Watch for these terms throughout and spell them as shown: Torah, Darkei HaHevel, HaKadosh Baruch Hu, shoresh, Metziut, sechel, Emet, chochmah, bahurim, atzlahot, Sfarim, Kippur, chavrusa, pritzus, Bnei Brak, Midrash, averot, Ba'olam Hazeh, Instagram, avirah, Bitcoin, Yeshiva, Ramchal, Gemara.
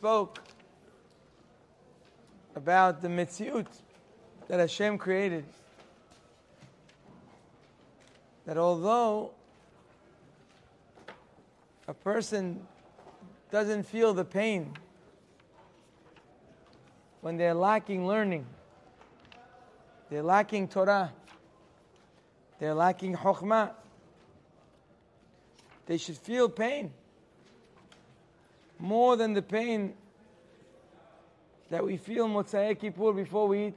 spoke about the Metziut that Hashem created. That although a person doesn't feel the pain when they're lacking learning, they're lacking Torah, they're lacking chochmah, they should feel pain more than the pain that we feel Motzei Kippur before we eat.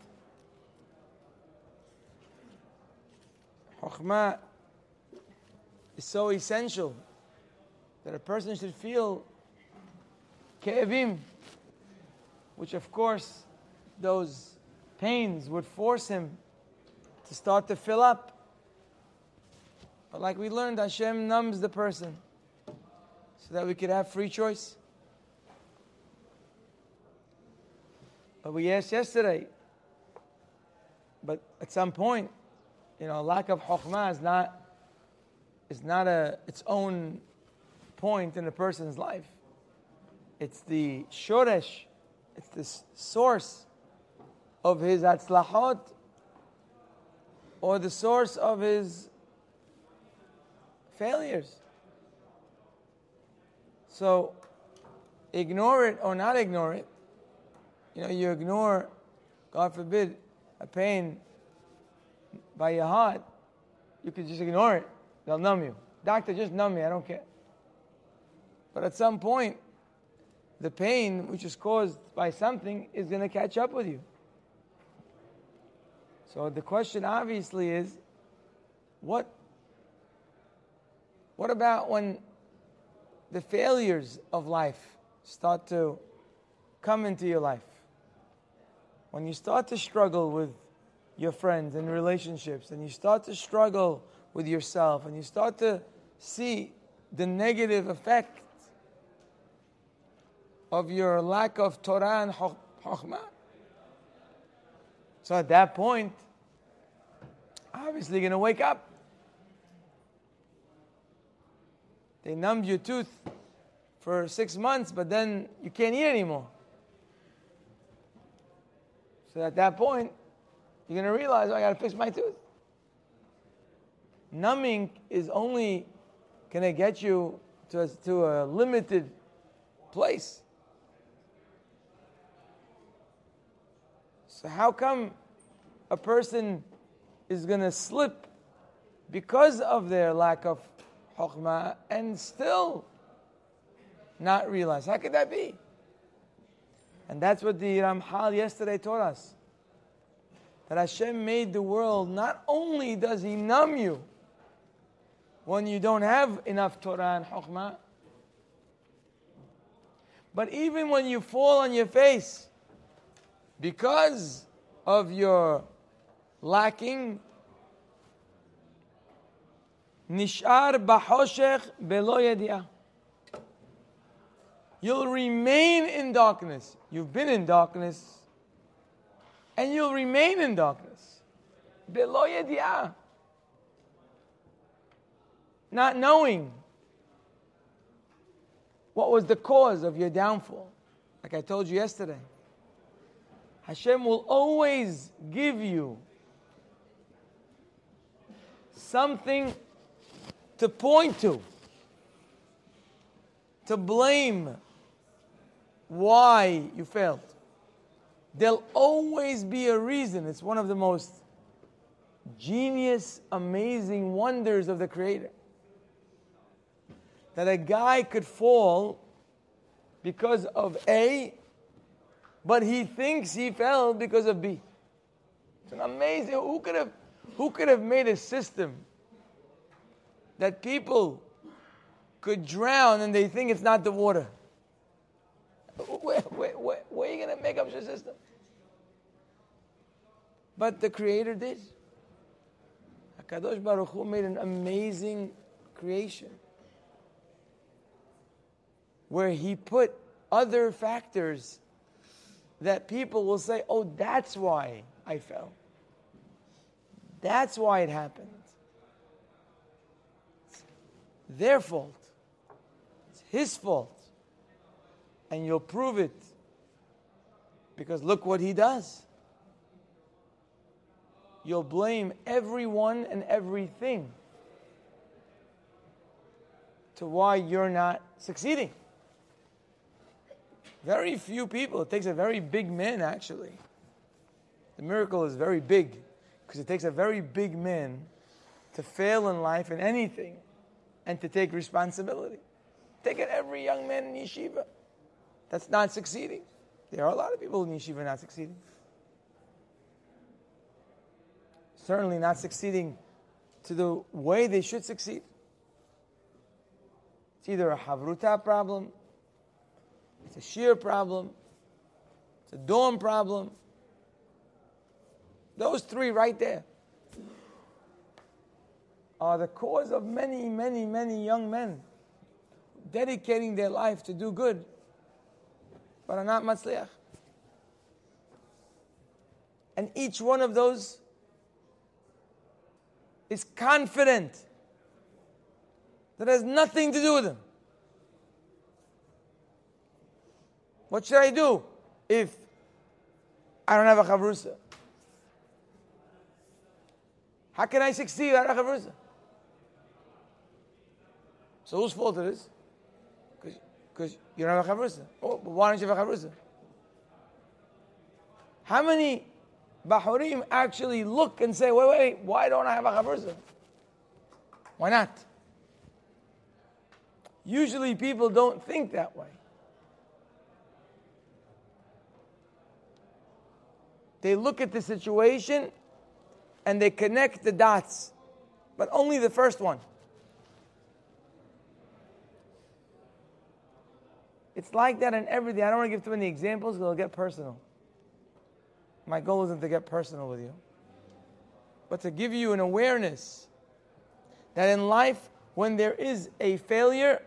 Chochmah is so essential that a person should feel ke'evim, which of course those pains would force him to start to fill up. But like we learned, Hashem numbs the person so that we could have free choice. But we asked yesterday, but at some point, lack of chokhmah is not its own point in a person's life. It's the shoresh, it's the source of his atzlahot, or the source of his failures. So, ignore it or not ignore it. You ignore, God forbid, a pain by your heart, you could just ignore it. They'll numb you. Doctor, just numb me, I don't care. But at some point, the pain which is caused by something is going to catch up with you. So the question obviously is, what about when the failures of life start to come into your life? When you start to struggle with your friends and relationships, and you start to struggle with yourself, and you start to see the negative effect of your lack of Torah and Chochmah. So at that point, obviously you're going to wake up. They numbed your tooth for 6 months, but then you can't eat anymore. So at that point, you're going to realize, I got to fix my tooth. Numbing is only going to get you to a limited place. So how come a person is going to slip because of their lack of chokhmah and still not realize? How could that be? And that's what the Ramchal yesterday taught us. That Hashem made the world, not only does He numb you when you don't have enough Torah and Chokhmah, but even when you fall on your face because of your lacking nishar b'choshech b'lo yedi'ah, you'll remain in darkness. You've been in darkness, and you'll remain in darkness. B'lo yedi'ah. Not knowing what was the cause of your downfall. Like I told you yesterday, Hashem will always give you something to point to blame why you failed. There'll always be a reason. It's one of the most genius, amazing wonders of the Creator. That a guy could fall because of A, but he thinks he fell because of B. It's an amazing, who could have made a system that people could drown and they think it's not the water? Where are you going to make up your system? But the Creator did. HaKadosh Baruch Hu made an amazing creation where He put other factors that people will say, oh, that's why I fell. That's why it happened. It's their fault. It's His fault. and you'll prove it. Because look what he does. You'll blame everyone and everything to why you're not succeeding. Very few people. It takes a very big man, actually. The miracle is very big, because it takes a very big man to fail in life in anything and to take responsibility. Take it every young man in Yeshiva that's not succeeding. There are a lot of people in Yeshiva not succeeding. Certainly not succeeding to the way they should succeed. It's either a chavrusa problem, it's a sheer problem, it's a dorm problem. Those three right there are the cause of many, many, many young men dedicating their life to do good, but are not matzliach. And each one of those is confident that it has nothing to do with him. What should I do if I don't have a chavrusa? How can I succeed without a chavrusa? So whose fault it is? Because you don't have a chavrusa. Oh, but why don't you have a chavrusa? How many bahurim actually look and say, wait, why don't I have a chavrusa? Why not? Usually people don't think that way. They look at the situation and they connect the dots, but only the first one. It's like that in everything. I don't want to give too many examples because it'll get personal. My goal isn't to get personal with you, but to give you an awareness that in life, when there is a failure,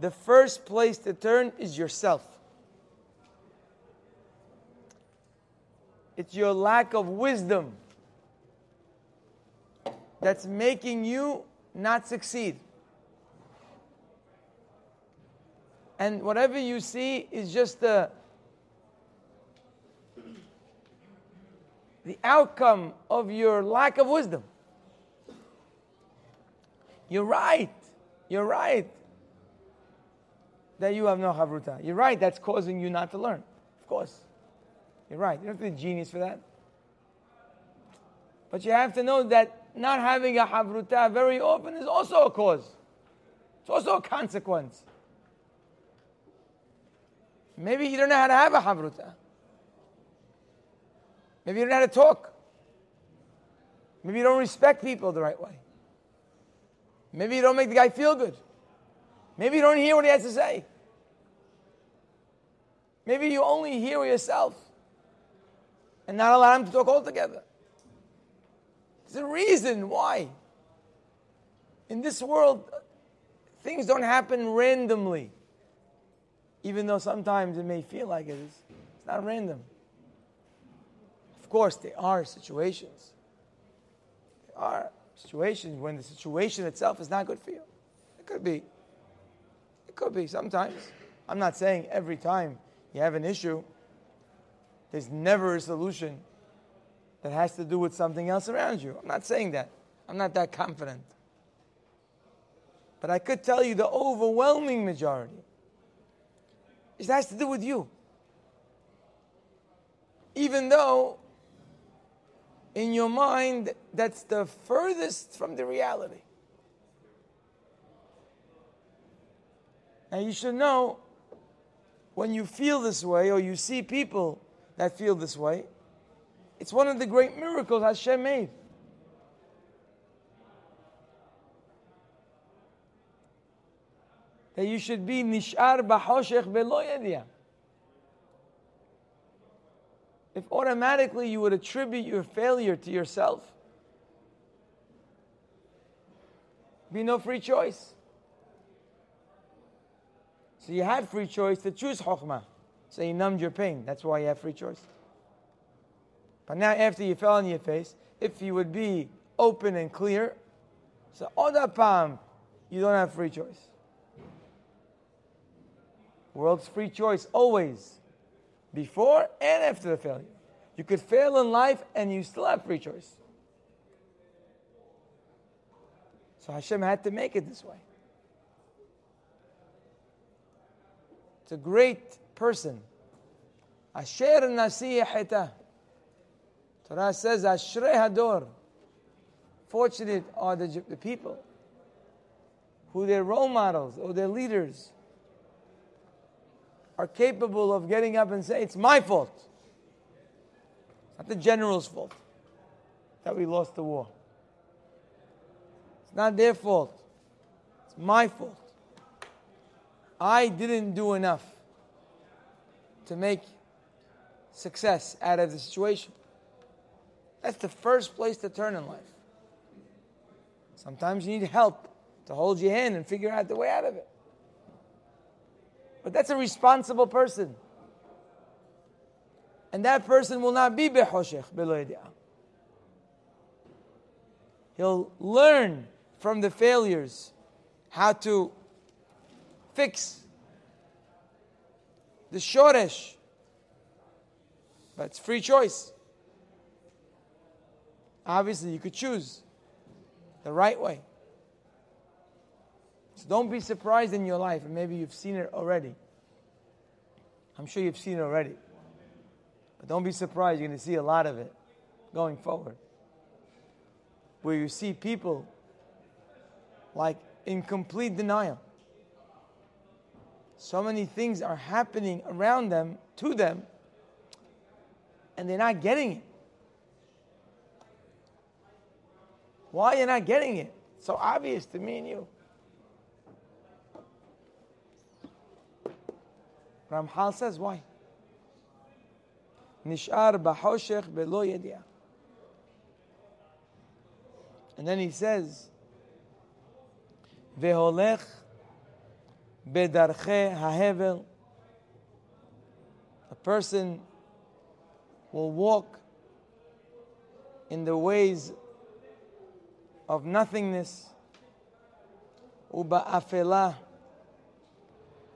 the first place to turn is yourself. It's your lack of wisdom that's making you not succeed. And whatever you see is just the outcome of your lack of wisdom. You're right that you have no chavruta. You're right, that's causing you not to learn. Of course. You're right. You don't have to be a genius for that. But you have to know that not having a chavruta very often is also a cause. It's also a consequence. Maybe you don't know how to have a chavruta. Maybe you don't know how to talk. Maybe you don't respect people the right way. Maybe you don't make the guy feel good. Maybe you don't hear what he has to say. Maybe you only hear yourself and not allow him to talk altogether. There's a reason why. In this world, things don't happen randomly. Even though sometimes it may feel like it is. It's not random. Of course, there are situations. There are situations when the situation itself is not good for you. It could be. It could be sometimes. I'm not saying every time you have an issue, there's never a solution that has to do with something else around you. I'm not saying that. I'm not that confident. But I could tell you the overwhelming majority. It has to do with you. Even though, in your mind, that's the furthest from the reality. And you should know, when you feel this way, or you see people that feel this way, it's one of the great miracles Hashem made. That you should be nishar b'choshech b'lo yedi'ah. If automatically you would attribute your failure to yourself, be no free choice. So you had free choice to choose chochmah. So you numbed your pain. That's why you have free choice. But now after you fell on your face, if you would be open and clear, so odapam, you don't have free choice. World's free choice always, before and after the failure. You could fail in life and you still have free choice. So Hashem had to make it this way. It's a great person. Asher Nasi Heta. Torah says, Ashrei Hador. Fortunate are the people who their role models or their leaders are capable of getting up and saying, it's my fault. It's not the general's fault that we lost the war. It's not their fault. It's my fault. I didn't do enough to make success out of the situation. That's the first place to turn in life. Sometimes you need help to hold your hand and figure out the way out of it. But that's a responsible person. And that person will not be b'choshech b'lo yedi'ah. He'll learn from the failures how to fix the shoresh. But it's free choice. Obviously, you could choose the right way. So don't be surprised in your life, and maybe you've seen it already. I'm sure you've seen it already. But don't be surprised, you're going to see a lot of it going forward. Where you see people like in complete denial. So many things are happening around them, to them, and they're not getting it. Why you're not getting it? It's so obvious to me and you. Ramchal says why. Nishar b'choshech b'lo yedi'ah. And then he says, Veholech bedarkei HaHevel. A person will walk in the ways of nothingness, uba afelah,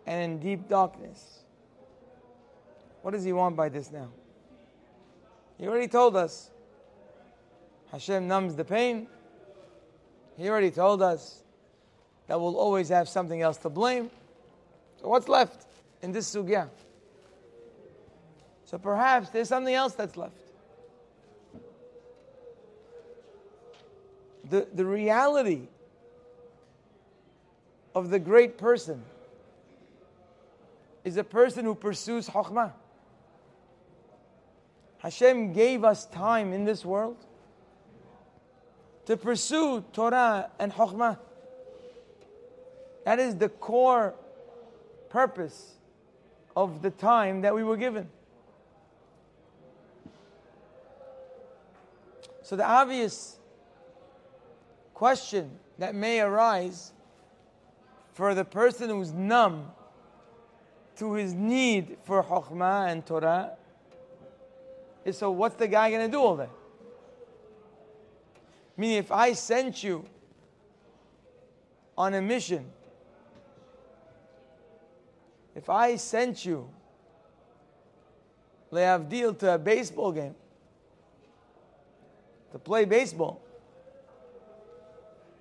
and in deep darkness. What does he want by this now? He already told us. Hashem numbs the pain. He already told us that we'll always have something else to blame. So what's left in this sugya? So perhaps there's something else that's left. The reality of the great person is a person who pursues chochmah. Hashem gave us time in this world to pursue Torah and chochmah. That is the core purpose of the time that we were given. So the obvious question that may arise for the person who's numb to his need for chokhmah and Torah is, so what's the guy going to do all day? Meaning, if I sent you on a mission, if I sent you le'avdil to a baseball game to play baseball,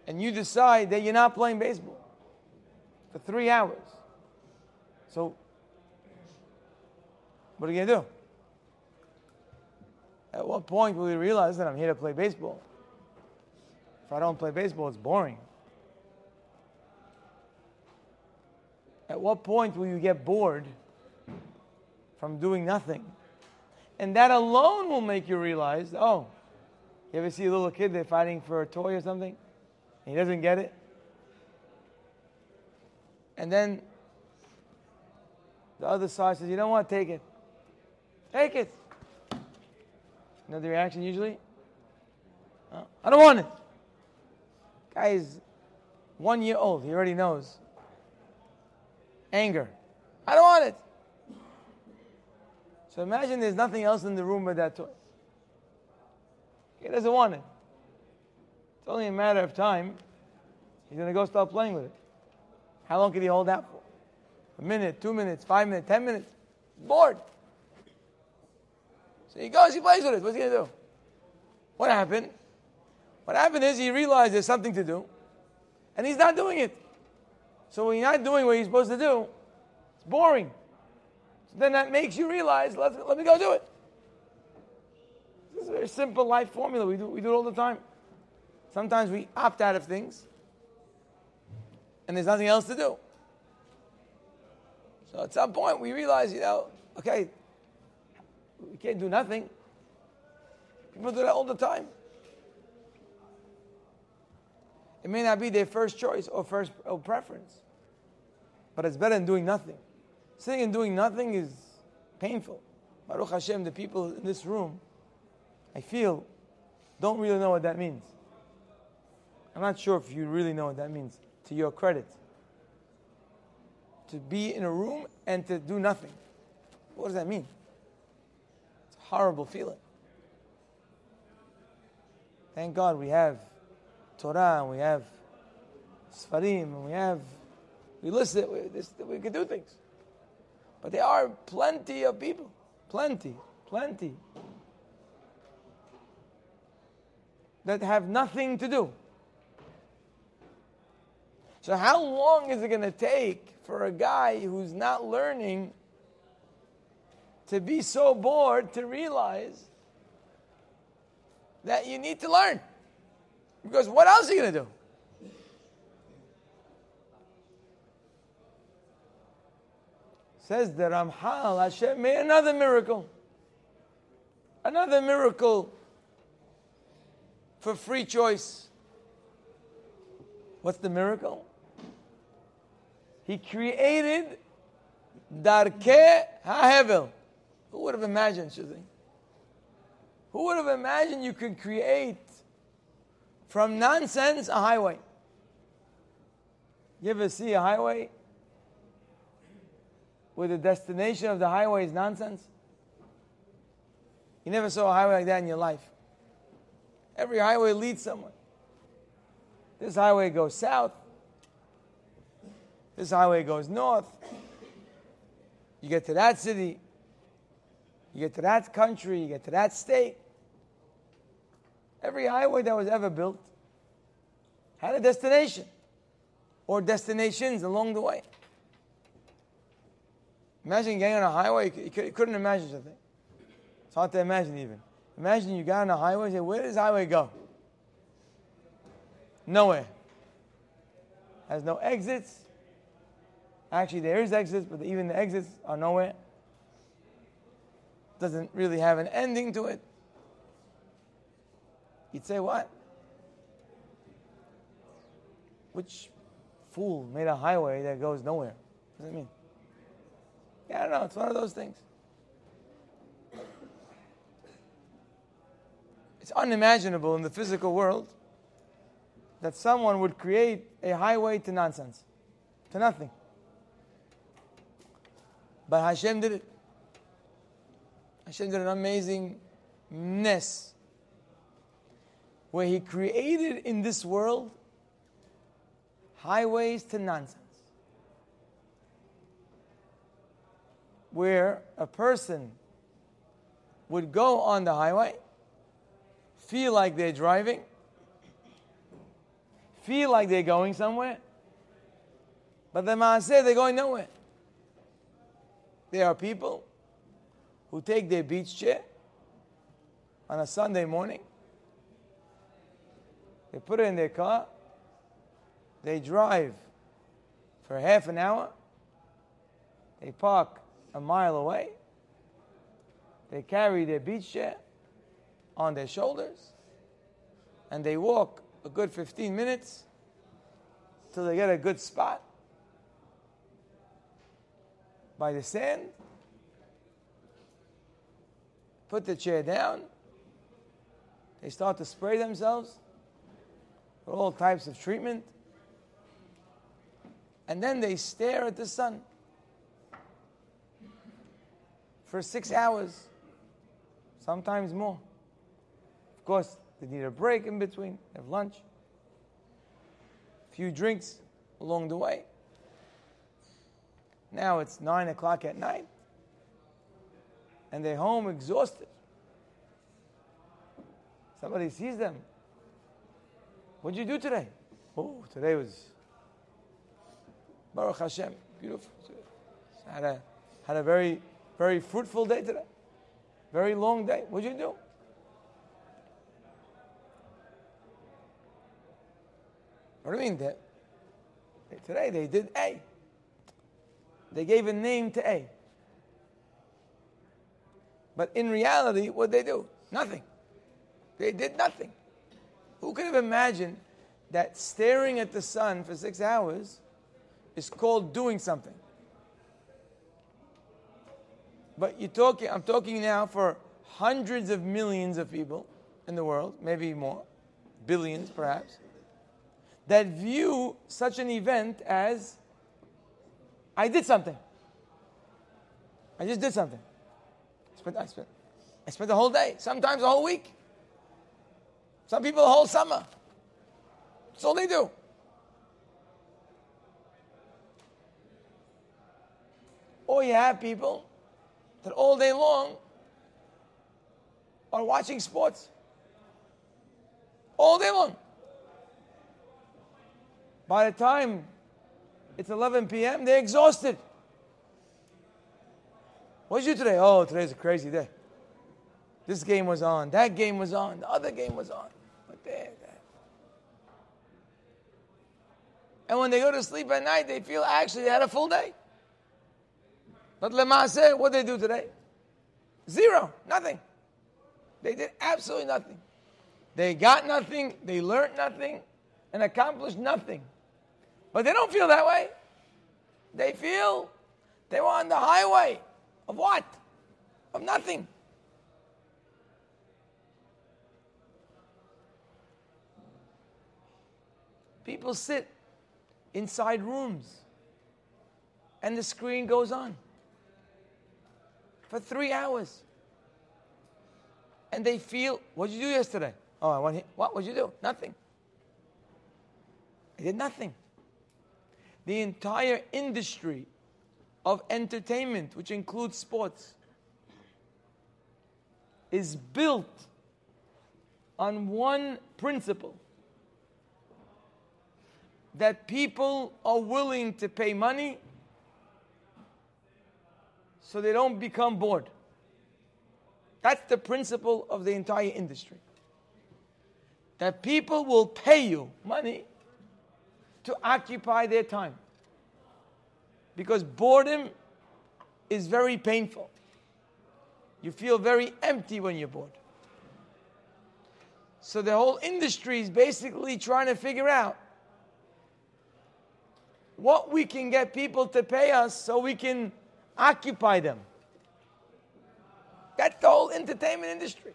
and you decide that you're not playing baseball for 3 hours. So, what are you going to do? At what point will you realize that I'm here to play baseball? If I don't play baseball, it's boring. At what point will you get bored from doing nothing? And that alone will make you realize, oh, you ever see a little kid, they're fighting for a toy or something? He doesn't get it. And then the other side says, you know what, take it. Take it. You know the reaction usually? Oh, I don't want it. Guy is 1 year old. He already knows. Anger. I don't want it. So imagine there's nothing else in the room but that toy. He doesn't want it. It's only a matter of time. He's going to go start playing with it. How long can he hold out for? a minute, 2 minutes, 5 minutes, 10 minutes. Bored. So he goes, he plays with it. What's he going to do? What happened? What happened is he realized there's something to do, and he's not doing it. So when you're not doing what you're supposed to do, it's boring. So then that makes you realize, let me go do it. This is a very simple life formula. We do it all the time. Sometimes we opt out of things, and there's nothing else to do. So at some point we realize, okay, we can't do nothing. People do that all the time. It may not be their first choice or first or preference, but it's better than doing nothing. Sitting and doing nothing is painful. Baruch Hashem, the people in this room, I feel, don't really know what that means. I'm not sure if you really know what that means, to your credit. To be in a room and to do nothing. What does that mean? It's a horrible feeling. Thank God we have Torah, and we have Sfarim, and we list it, we can do things. But there are plenty of people, plenty, that have nothing to do. So how long is it going to take for a guy who's not learning to be so bored to realize that you need to learn? Because what else are you going to do? Says the Ramchal, Hashem made another miracle. Another miracle for free choice. What's the miracle? He created Darkei HaHevel. Who would have imagined, Shizhi? Who would have imagined you could create from nonsense a highway? You ever see a highway where the destination of the highway is nonsense? You never saw a highway like that in your life. Every highway leads somewhere. This highway goes south. This highway goes north. You get to that city. You get to that country. You get to that state. Every highway that was ever built had a destination or destinations along the way. Imagine getting on a highway. You couldn't imagine something. It's hard to imagine even. Imagine you got on a highway and say, where does the highway go? Nowhere. Has no exits. Actually, there is exits, but even the exits are nowhere. Doesn't really have an ending to it. You'd say, what? Which fool made a highway that goes nowhere? What does that mean? Yeah, I don't know. It's one of those things. It's unimaginable in the physical world that someone would create a highway to nonsense, to nothing. But Hashem did it. Hashem did an amazing ness, where He created in this world highways to nonsense, where a person would go on the highway, feel like they're driving, feel like they're going somewhere, but the Maaseh, they're going nowhere. There are people who take their beach chair on a Sunday morning. They put it in their car. They drive for half an hour. They park a mile away. They carry their beach chair on their shoulders. And they walk a good 15 minutes till they get a good spot by the sand. Put the chair down. They start to spray themselves with all types of treatment. And then they stare at the sun for 6 hours, sometimes more. Of course, they need a break in between, have lunch, a few drinks along the way. Now it's 9 o'clock at night, and they're home exhausted. Somebody sees them. What'd you do today? Oh, today was Baruch Hashem, beautiful. Had a very, very fruitful day today. Very long day. What'd you do? What do you mean that? Today they did A. They gave a name to A. But in reality, what did they do? Nothing. They did nothing. Who could have imagined that staring at the sun for 6 hours is called doing something? But I'm talking now for hundreds of millions of people in the world, maybe more, billions perhaps, that view such an event as, I did something. I just did something. I spent the whole day, sometimes the whole week. Some people the whole summer. That's all they do. Or you have people that all day long are watching sports. All day long. By the time it's 11 p.m., they're exhausted. What did you do today? Oh, today's a crazy day. This game was on, that game was on, the other game was on. But there. And when they go to sleep at night, they feel actually they had a full day. But Lemaaseh, what did they do today? Zero. Nothing. They did absolutely nothing. They got nothing, they learned nothing, and accomplished nothing. But they don't feel that way. They feel they were on the highway of what? Of nothing. People sit inside rooms and the screen goes on for 3 hours. And they feel, what did you do yesterday? Oh, I went here. What did you do? Nothing. I did nothing. The entire industry of entertainment, which includes sports, is built on one principle. That people are willing to pay money so they don't become bored. That's the principle of the entire industry. That people will pay you money to occupy their time. Because boredom is very painful. You feel very empty when you're bored. So the whole industry is basically trying to figure out what we can get people to pay us so we can occupy them. That's the whole entertainment industry.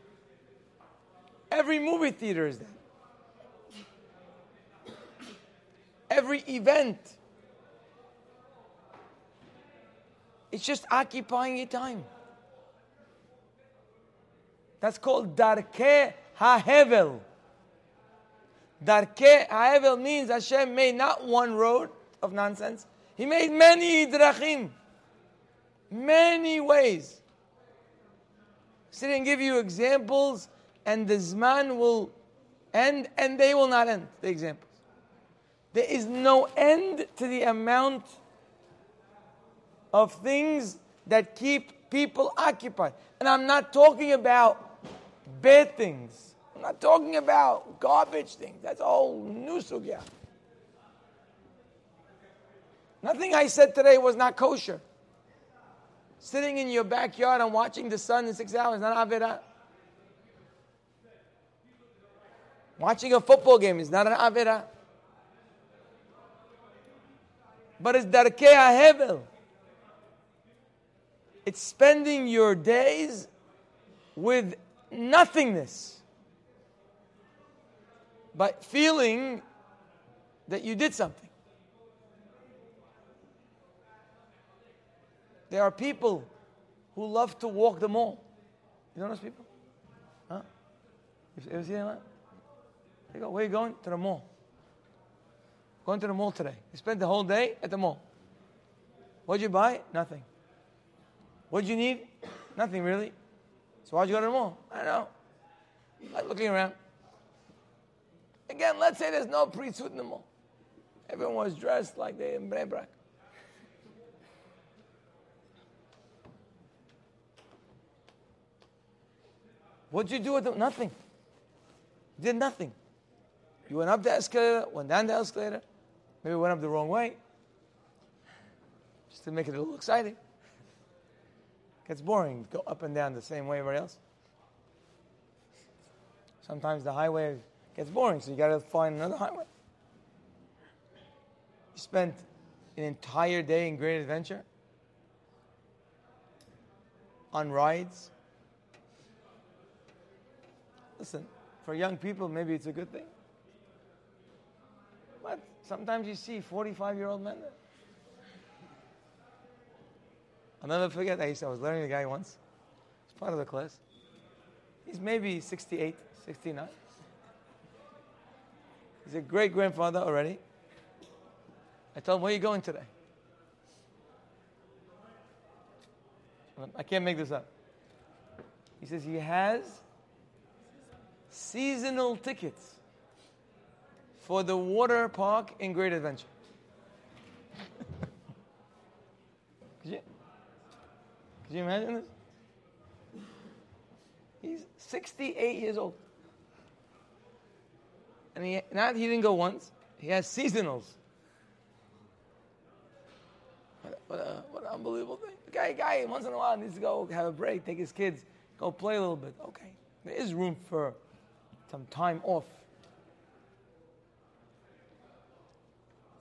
Every movie theater is that. Every event. It's just occupying your time. That's called Darkei HaHevel. Darkei HaHevel means Hashem made not one road of nonsense. He made many drachim, many ways. Sit and give you examples, and the Zman will end, and they will not end, the examples. There is no end to the amount of things that keep people occupied. And I'm not talking about bad things. I'm not talking about garbage things. That's all new sugya. Nothing I said today was not kosher. Sitting in your backyard and watching the sun in 6 hours is not an averot. Watching a football game is not an averot. But it's Darkei HaHevel. It's spending your days with nothingness, but feeling that you did something. There are people who love to walk the mall. You know those people? Huh? You ever see them? They go, where are you going? To the mall. Going to the mall today. They spend the whole day at the mall. What'd you buy? Nothing. What'd you need? Nothing really. So why'd you go to the mall? I don't know. Like looking around. Again, let's say there's no pritzus in the mall. Everyone was dressed like they in Bnei Brak. What'd you do with them? Nothing. You did nothing. You went up the escalator, went down the escalator, maybe went up the wrong way, just to make it a little exciting. It's boring to go up and down the same way everybody else. Sometimes the highway gets boring, so you gotta find another highway. You spent an entire day in great adventure, on rides. Listen, for young people, maybe it's a good thing. But sometimes you see 45-year-old men there. I'll never forget, I was learning a guy once. He's part of the class. He's maybe 68, 69. He's a great-grandfather already. I told him, where are you going today? I can't make this up. He says he has seasonal tickets for the water park in Great Adventure. Could you imagine this? He's 68 years old. And he didn't go once. He has seasonals. What an unbelievable thing. The guy, once in a while, needs to go have a break, take his kids, go play a little bit. Okay. There is room for some time off.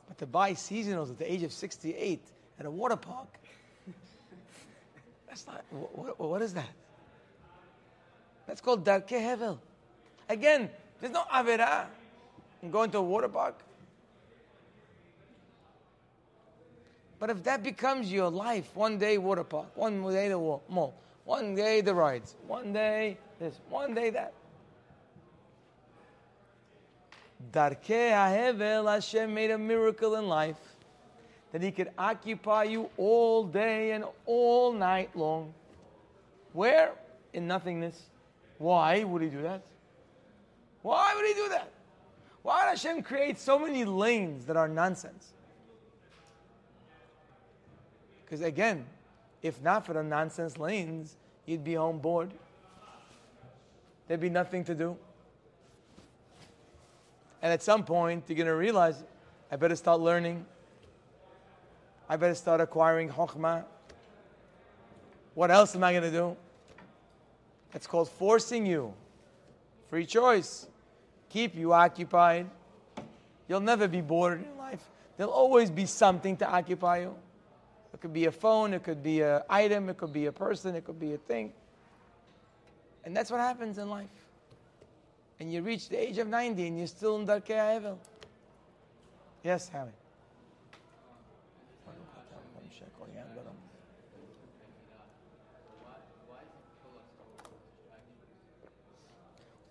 But to buy seasonals at the age of 68 at a water park, that's not, what is that? That's called Darkei HaHevel. Again, there's no avirah in going to a water park. But if that becomes your life, one day water park, one day the mall, one day the rides, one day this, one day that. Darkei HaHevel, Hashem made a miracle in life, that he could occupy you all day and all night long. Where? In nothingness. Why would he do that? Why would he do that? Why did Hashem create so many lanes that are nonsense? Because again, if not for the nonsense lanes, you'd be home bored. There'd be nothing to do. And at some point, you're going to realize, I better start learning. I better start acquiring chochmah. What else am I going to do? It's called forcing you. Free choice. Keep you occupied. You'll never be bored in life. There'll always be something to occupy you. It could be a phone. It could be an item. It could be a person. It could be a thing. And that's what happens in life. And you reach the age of 90 and you're still in Darkei HaHevel. Yes, Hamid.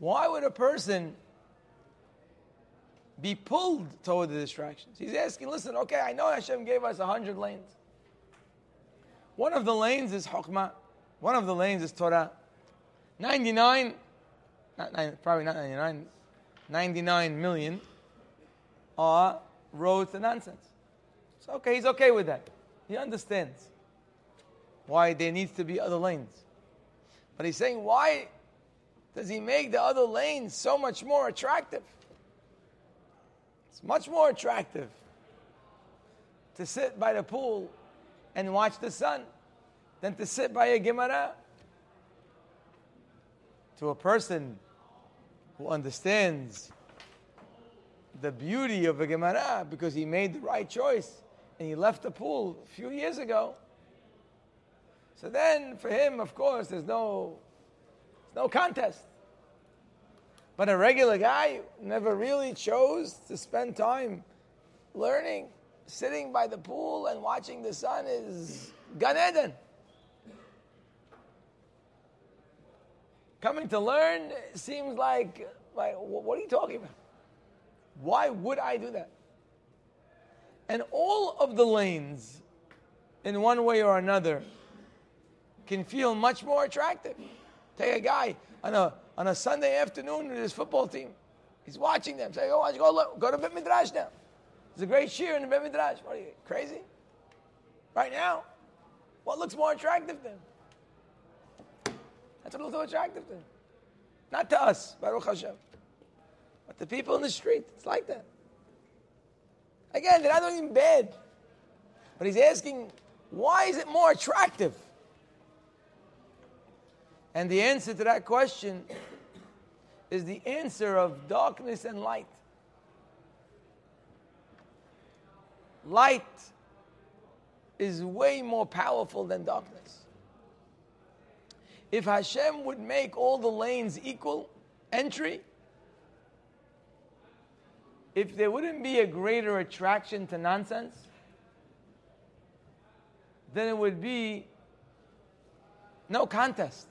Why would a person be pulled toward the distractions? He's asking, listen, okay, I know Hashem gave us 100 lanes. One of the lanes is chokhmah. One of the lanes is Torah. 99 million are roads to nonsense. So, okay, he's okay with that. He understands why there needs to be other lanes. But he's saying, why does he make the other lanes so much more attractive? It's much more attractive to sit by the pool and watch the sun than to sit by a Gemara. To a person who understands the beauty of a Gemara because he made the right choice and he left the pool a few years ago. So then, for him, of course, there's no contest. But a regular guy never really chose to spend time learning. Sitting by the pool and watching the sun is Gan Eden. Coming to learn seems like, what are you talking about? Why would I do that? And all of the lanes in one way or another can feel much more attractive. Take a guy on a Sunday afternoon with his football team. He's watching them. Say, oh, go to Beit Midrash now. There's a great cheer in the Beit Midrash. What are you, crazy? Right now? What looks more attractive to him? That's what looks more attractive to him. Not to us, Baruch Hashem. But the people in the street, it's like that. Again, they're not doing anything bad. But he's asking, why is it more attractive? And the answer to that question is the answer of darkness and light. Light is way more powerful than darkness. If Hashem would make all the lanes equal entry, if there wouldn't be a greater attraction to nonsense, then it would be no contest.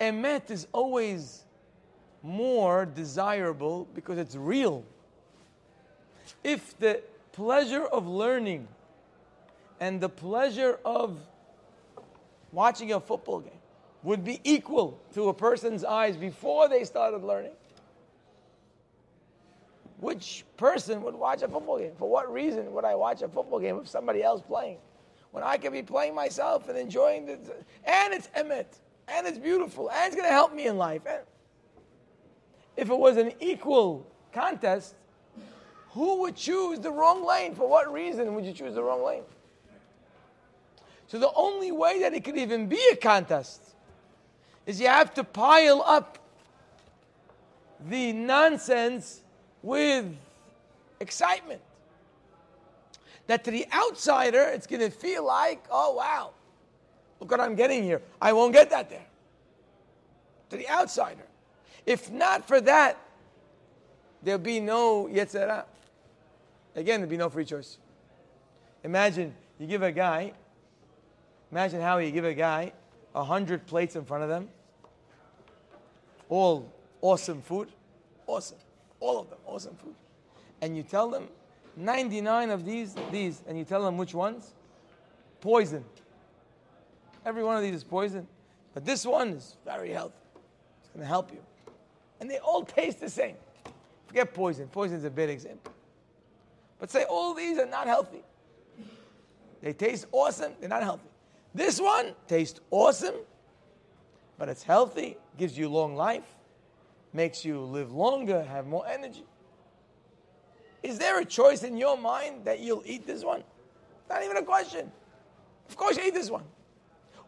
Emet is always more desirable because it's real. If the pleasure of learning and the pleasure of watching a football game would be equal to a person's eyes before they started learning, which person would watch a football game? For what reason would I watch a football game with somebody else playing when I could be playing myself and enjoying it? And it's emet, and it's beautiful, and it's going to help me in life. And if it was an equal contest, who would choose the wrong lane? For what reason would you choose the wrong lane? So the only way that it could even be a contest is you have to pile up the nonsense with excitement. That to the outsider, it's going to feel like, oh wow, look what I'm getting here. I won't get that there. To the outsider. If not for that, there'll be no yetzera. Again, there'll be no free choice. Imagine how you give a guy 100 plates in front of them, all awesome food, awesome, all of them, awesome food. And you tell them 99 of these, and you tell them which ones? Poison. Every one of these is poison, but this one is very healthy. It's going to help you. And they all taste the same. Forget poison. Poison is a bad example. But say all these are not healthy. They taste awesome, they're not healthy. This one tastes awesome, but it's healthy, gives you long life, makes you live longer, have more energy. Is there a choice in your mind that you'll eat this one? Not even a question. Of course you eat this one.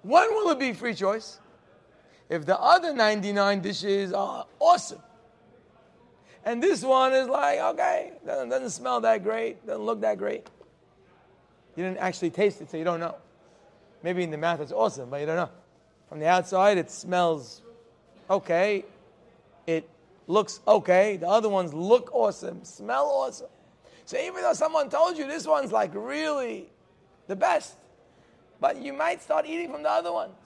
When will it be free choice? If the other 99 dishes are awesome, and this one is like, okay, doesn't smell that great, doesn't look that great. You didn't actually taste it, so you don't know. Maybe in the mouth it's awesome, but you don't know. From the outside, it smells okay. It looks okay. The other ones look awesome, smell awesome. So even though someone told you this one's like really the best, but you might start eating from the other ones.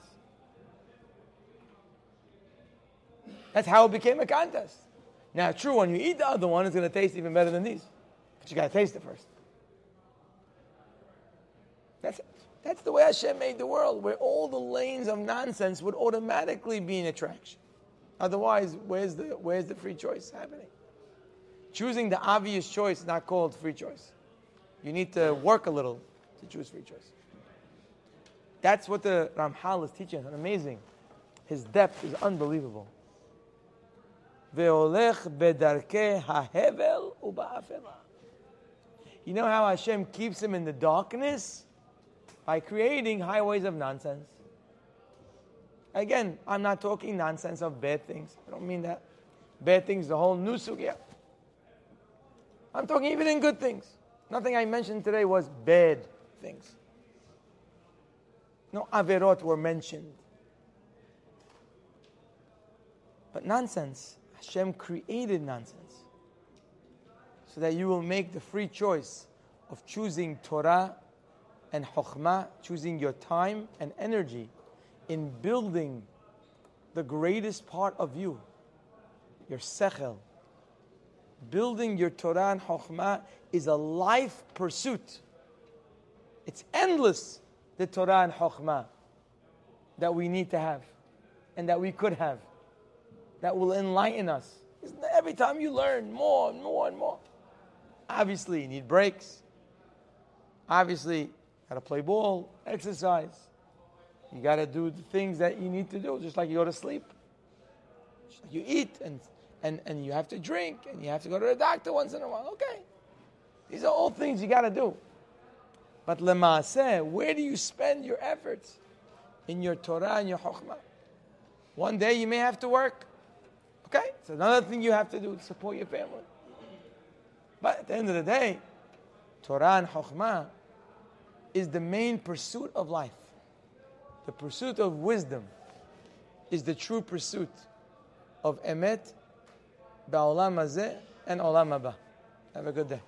That's how it became a contest. Now, true, when you eat the other one, it's going to taste even better than these. But you got to taste it first. That's the way Hashem made the world, where all the lanes of nonsense would automatically be an attraction. Otherwise, where's the free choice happening? Choosing the obvious choice is not called free choice. You need to work a little to choose free choice. That's what the Ramchal is teaching. Amazing. His depth is unbelievable. Ve'olech bedarkei HaHevel uba'afela. You know how Hashem keeps him in the darkness? By creating highways of nonsense. Again, I'm not talking nonsense of bad things. I don't mean that. Bad things, the whole new sugya. I'm talking even in good things. Nothing I mentioned today was bad things. No averot were mentioned. But nonsense, Hashem created nonsense. So that you will make the free choice of choosing Torah and chochmah, choosing your time and energy in building the greatest part of you, your sechel. Building your Torah and chochmah is a life pursuit. It's endless, the Torah and chochmah that we need to have and that we could have, that will enlighten us. Every time you learn more and more and more. Obviously, you need breaks. Obviously, got to play ball, exercise. You got to do the things that you need to do, just like you go to sleep. Just like you eat and you have to drink and you have to go to the doctor once in a while. Okay. These are all things you got to do. But lemaaseh, where do you spend your efforts? In your Torah and your chokhmah. One day you may have to work. Okay? It's another thing you have to do to support your family. But at the end of the day, Torah and chokhmah is the main pursuit of life. The pursuit of wisdom is the true pursuit of Emet, Ba'olam Hazeh, and Olam Haba. Have a good day.